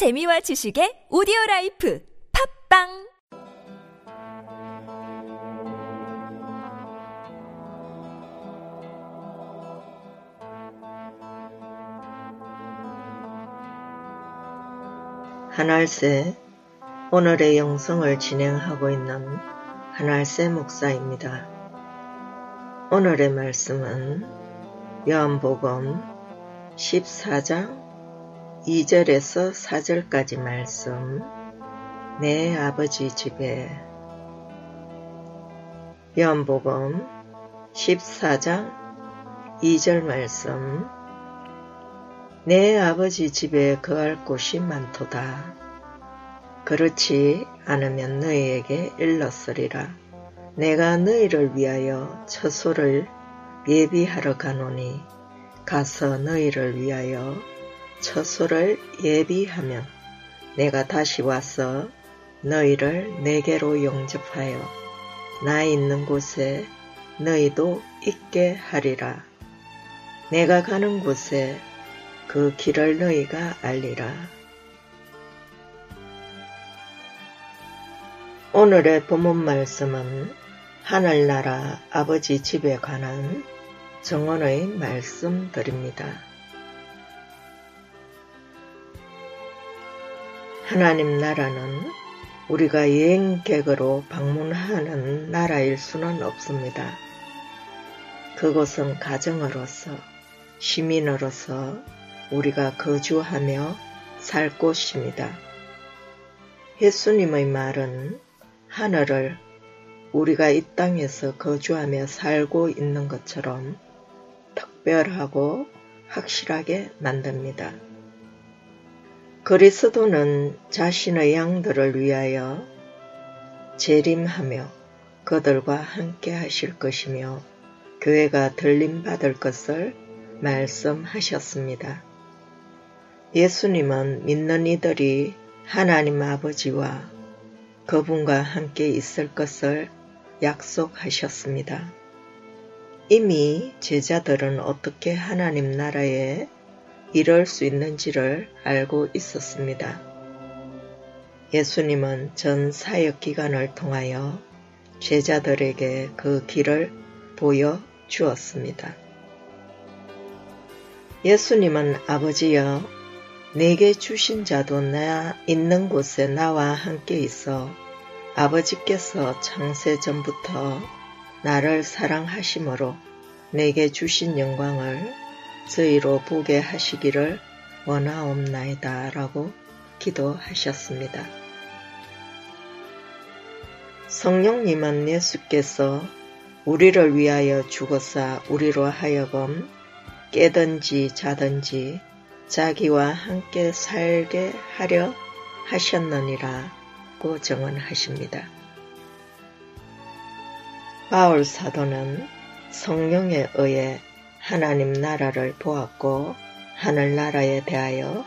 재미와 지식의 오디오라이프 팝빵! 한알새, 오늘의 영성을 진행하고 있는 한알새 목사입니다. 오늘의 말씀은 요한복음 14장 2절에서 4절까지 말씀, 내 아버지 집에. 요한복음 14장 2절 말씀, 내 아버지 집에 거할 곳이 많도다. 그렇지 않으면 너희에게 일렀으리라. 내가 너희를 위하여 처소를 예비하러 가노니, 가서 너희를 위하여 처소를 예비하면 내가 다시 와서 너희를 내게로 영접하여 나 있는 곳에 너희도 있게 하리라. 내가 가는 곳에 그 길을 너희가 알리라. 오늘의 본문 말씀은 하늘나라 아버지 집에 관한 정언의 말씀들입니다. 하나님 나라는 우리가 여행객으로 방문하는 나라일 수는 없습니다. 그곳은 가정으로서, 시민으로서 우리가 거주하며 살 곳입니다. 예수님의 말은 하늘을 우리가 이 땅에서 거주하며 살고 있는 것처럼 특별하고 확실하게 만듭니다. 그리스도는 자신의 양들을 위하여 재림하며 그들과 함께 하실 것이며 교회가 들림받을 것을 말씀하셨습니다. 예수님은 믿는 이들이 하나님 아버지와 그분과 함께 있을 것을 약속하셨습니다. 이미 제자들은 어떻게 하나님 나라에 이룰 수 있는지를 알고 있었습니다. 예수님은 전 사역 기간을 통하여 제자들에게 그 길을 보여주었습니다. 예수님은 아버지여, 내게 주신 자도 나 있는 곳에 나와 함께 있어 아버지께서 창세 전부터 나를 사랑하심으로 내게 주신 영광을 저희로 보게 하시기를 원하옵나이다 라고 기도하셨습니다. 성령님은 예수께서 우리를 위하여 죽으사 우리로 하여금 깨든지 자든지 자기와 함께 살게 하려 하셨느니라고 증언하십니다. 바울 사도는 성령에 의해 하나님 나라를 보았고 하늘나라에 대하여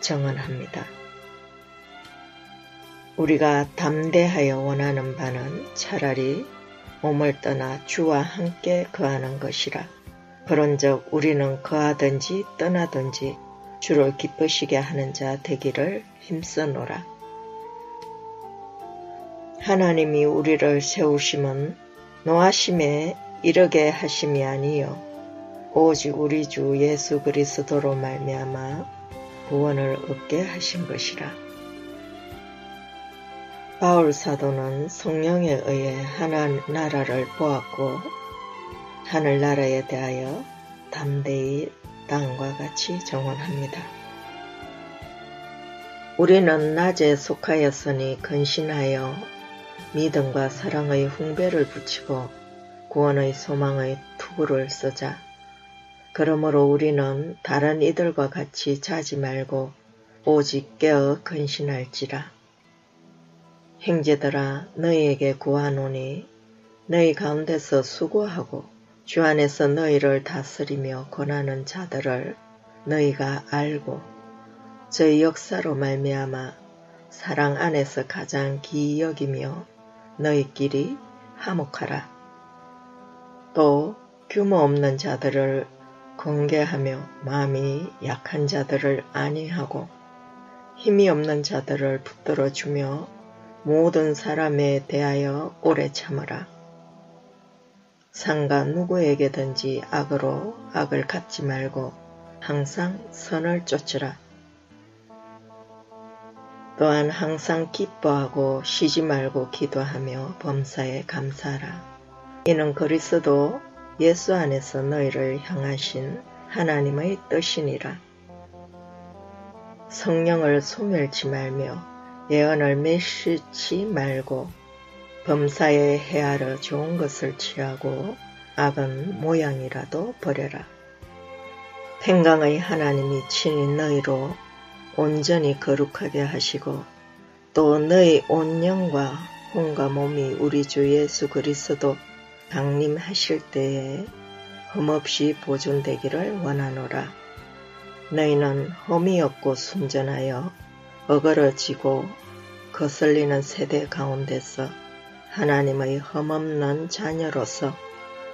증언합니다. 우리가 담대하여 원하는 바는 차라리 몸을 떠나 주와 함께 거하는 것이라. 그런즉 우리는 거하든지 떠나든지 주를 기쁘시게 하는 자 되기를 힘쓰노라. 하나님이 우리를 세우심은 노하심에 이르게 하심이 아니요, 오직 우리 주 예수 그리스도로 말미암아 구원을 얻게 하신 것이라. 바울 사도는 성령에 의해 하나님 나라를 보았고 하늘나라에 대하여 담대히 땅과 같이 정언합니다. 우리는 낮에 속하였으니 근신하여 믿음과 사랑의 흉배를 붙이고 구원의 소망의 투구를 쓰자. 그러므로 우리는 다른 이들과 같이 자지 말고 오직 깨어 근신할지라. 형제들아, 너희에게 구하노니 너희 가운데서 수고하고 주 안에서 너희를 다스리며 권하는 자들을 너희가 알고 저희 역사로 말미암아 사랑 안에서 가장 기이 여기며 너희끼리 화목하라. 또 규모 없는 자들을 경계하며 마음이 약한 자들을 안위하고 힘이 없는 자들을 붙들어 주며 모든 사람에 대하여 오래 참으라. 상가 누구에게든지 악으로 악을 갚지 말고 항상 선을 쫓으라. 또한 항상 기뻐하고 쉬지 말고 기도하며 범사에 감사하라. 이는 그리스도 예수 안에서 너희를 향하신 하나님의 뜻이니라. 성령을 소멸치 말며 예언을 멸시치 말고 범사에 헤아려 좋은 것을 취하고 악은 모양이라도 버려라. 평강의 하나님이 친히 너희로 온전히 거룩하게 하시고 또 너희 온 영과 혼과 몸이 우리 주 예수 그리스도 강림하실 때에 흠없이 보존되기를 원하노라. 너희는 흠이 없고 순전하여 어그러지고 거슬리는 세대 가운데서 하나님의 흠없는 자녀로서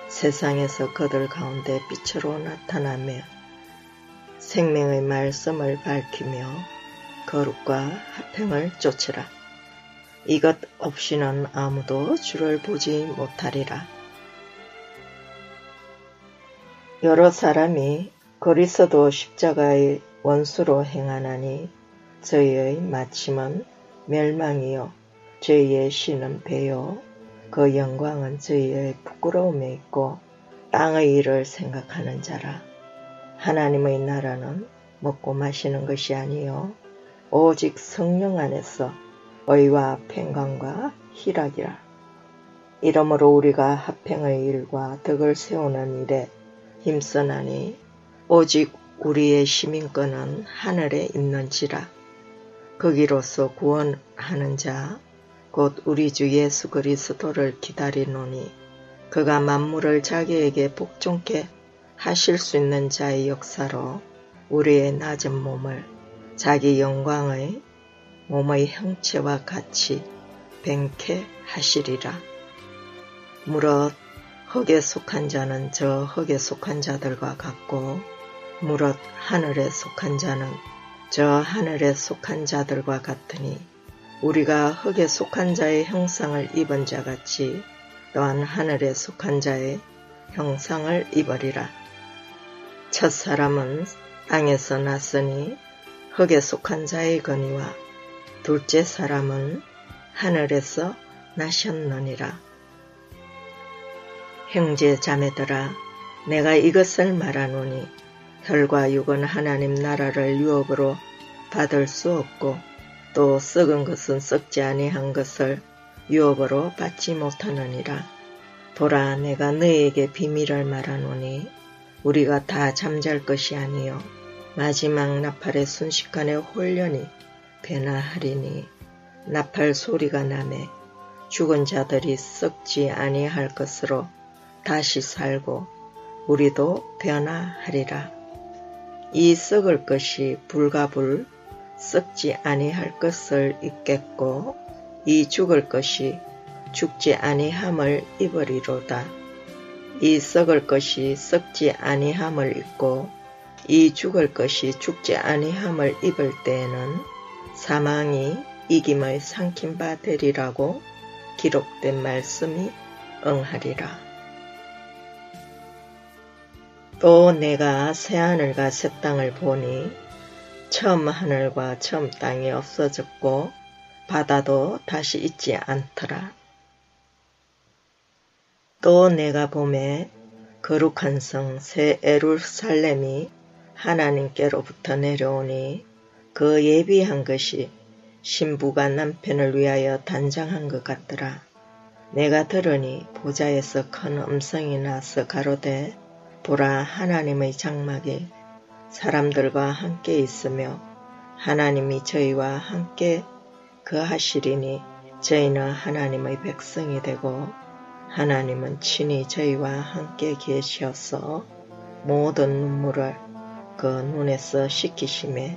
세상에서 그들 가운데 빛으로 나타나며 생명의 말씀을 밝히며 거룩과 화평을 쫓으라. 이것 없이는 아무도 주를 보지 못하리라. 여러 사람이 그리스도 십자가의 원수로 행하나니 저희의 마침은 멸망이요 저희의 신은 배요 그 영광은 저희의 부끄러움에 있고 땅의 일을 생각하는 자라. 하나님의 나라는 먹고 마시는 것이 아니요 오직 성령 안에서 의와 평강과 희락이라. 이러므로 우리가 화평의 일과 덕을 세우는 일에 힘쓰나니 오직 우리의 시민권은 하늘에 있는지라. 거기로서 구원하는 자 곧 우리 주 예수 그리스도를 기다리노니 그가 만물을 자기에게 복종케 하실 수 있는 자의 역사로 우리의 낮은 몸을 자기 영광의 몸의 형체와 같이 뱅케 하시리라. 무릇 흙에 속한 자는 저 흙에 속한 자들과 같고 무릇 하늘에 속한 자는 저 하늘에 속한 자들과 같으니 우리가 흙에 속한 자의 형상을 입은 자같이 또한 하늘에 속한 자의 형상을 입으리라. 첫 사람은 땅에서 났으니 흙에 속한 자의 거니와 둘째 사람은 하늘에서 나셨느니라. 형제 자매들아, 내가 이것을 말하노니 혈과 육은 하나님 나라를 유업으로 받을 수 없고 또 썩은 것은 썩지 아니한 것을 유업으로 받지 못하느니라. 보라, 내가 너희에게 비밀을 말하노니 우리가 다 잠잘 것이 아니요 마지막 나팔의 순식간에 홀연히 변화하리니 나팔 소리가 나매 죽은 자들이 썩지 아니할 것으로 다시 살고 우리도 변화하리라. 이 썩을 것이 불가불 썩지 아니할 것을 입겠고 이 죽을 것이 죽지 아니함을 입으리로다. 이 썩을 것이 썩지 아니함을 입고 이 죽을 것이 죽지 아니함을 입을 때에는 사망이 이김을 삼킨 바 되리라고 기록된 말씀이 응하리라. 또 내가 새하늘과 새 땅을 보니 처음 하늘과 처음 땅이 없어졌고 바다도 다시 있지 않더라. 또 내가 보매 거룩한 성 새 예루살렘이 하나님께로부터 내려오니 그 예비한 것이 신부가 남편을 위하여 단장한 것 같더라. 내가 들으니 보좌에서 큰 음성이 나서 가로되 보라, 하나님의 장막이 사람들과 함께 있으며 하나님이 저희와 함께 거하시리니 저희는 하나님의 백성이 되고 하나님은 친히 저희와 함께 계셔서 모든 눈물을 그 눈에서 씻기시매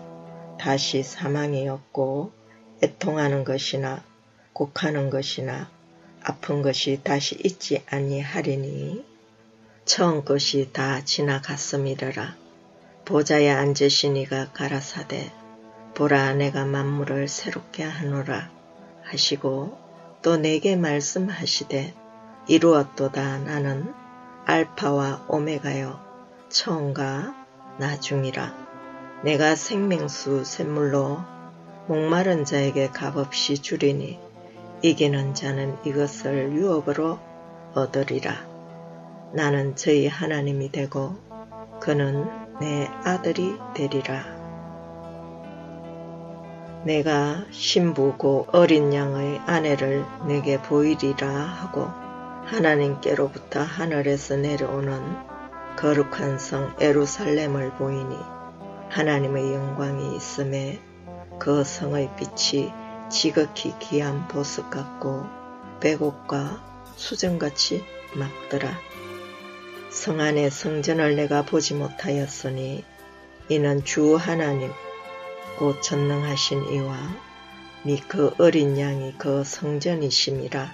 다시 사망이 없고 애통하는 것이나 곡하는 것이나 아픈 것이 다시 있지 아니하리니 처음 것이 다 지나갔음이라. 보좌에 앉으신 이가 가라사대 보라 내가 만물을 새롭게 하노라 하시고 또 내게 말씀하시되 이루었도다 나는 알파와 오메가요 처음과 나중이라 내가 생명수 샘물로 목마른 자에게 값없이 주리니 이기는 자는 이것을 유업으로 얻으리라. 나는 저희 하나님이 되고 그는 내 아들이 되리라. 내가 신부고 어린 양의 아내를 내게 보이리라 하고 하나님께로부터 하늘에서 내려오는 거룩한 성 예루살렘을 보이니 하나님의 영광이 있음에 그 성의 빛이 지극히 귀한 보석 같고 백옥과 수정같이 막더라. 성 안의 성전을 내가 보지 못하였으니 이는 주 하나님 곧 전능하신 이와 및 그 어린 양이 그 성전이심이라.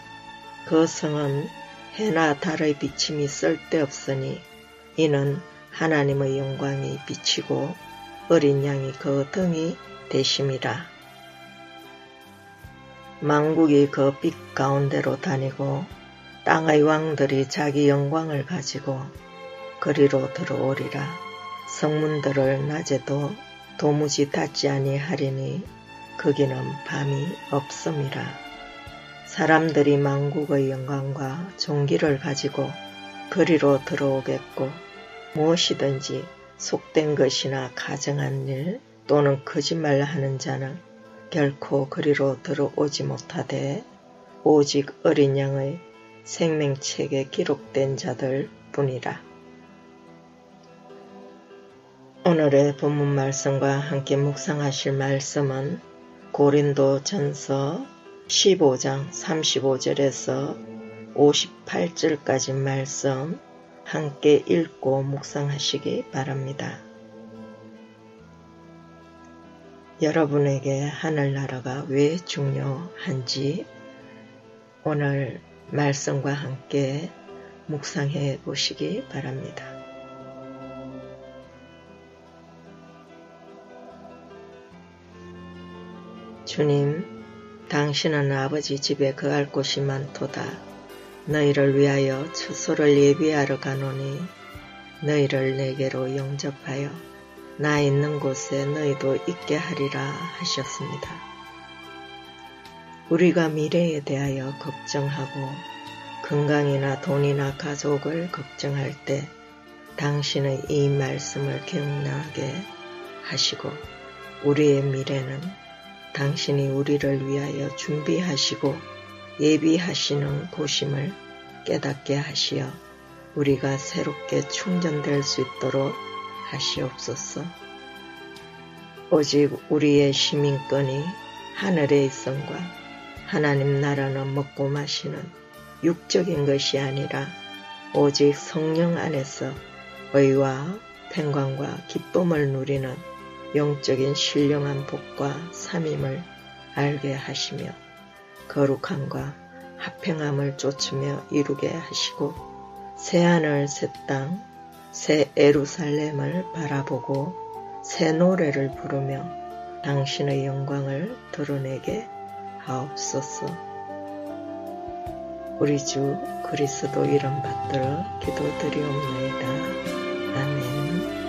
그 성은 해나 달의 비침이 쓸데없으니 이는 하나님의 영광이 비치고 어린 양이 그 등이 되심이라. 만국이 그 빛 가운데로 다니고 땅의 왕들이 자기 영광을 가지고 그리로 들어오리라. 성문들을 낮에도 도무지 닫지 아니하리니 거기는 밤이 없음이라. 사람들이 만국의 영광과 존귀를 가지고 그리로 들어오겠고 무엇이든지 속된 것이나 가증한 일 또는 거짓말하는 자는 결코 그리로 들어오지 못하되 오직 어린 양의 생명책에 기록된 자들 뿐이라. 오늘의 본문 말씀과 함께 묵상하실 말씀은 고린도전서 15장 35절에서 58절까지 말씀 함께 읽고 묵상하시기 바랍니다. 여러분에게 하늘나라가 왜 중요한지 오늘 말씀과 함께 묵상해 보시기 바랍니다. 주님, 당신은 아버지 집에 거할 곳이 많도다. 너희를 위하여 처소를 예비하러 가노니 너희를 내게로 영접하여 나 있는 곳에 너희도 있게 하리라 하셨습니다. 우리가 미래에 대하여 걱정하고 건강이나 돈이나 가족을 걱정할 때 당신의 이 말씀을 기억나게 하시고 우리의 미래는 당신이 우리를 위하여 준비하시고 예비하시는 곳임을 깨닫게 하시어 우리가 새롭게 충전될 수 있도록 하시옵소서. 오직 우리의 시민권이 하늘에 있음과 하나님 나라는 먹고 마시는 육적인 것이 아니라 오직 성령 안에서 의와 평강과 기쁨을 누리는 영적인 신령한 복과 삼임을 알게 하시며 거룩함과 화평함을 쫓으며 이루게 하시고 새하늘 새 땅 새 예루살렘을 바라보고 새 노래를 부르며 당신의 영광을 드러내게 하옵소서. 우리 주 그리스도 이름 받들어 기도드리옵나이다. 아멘.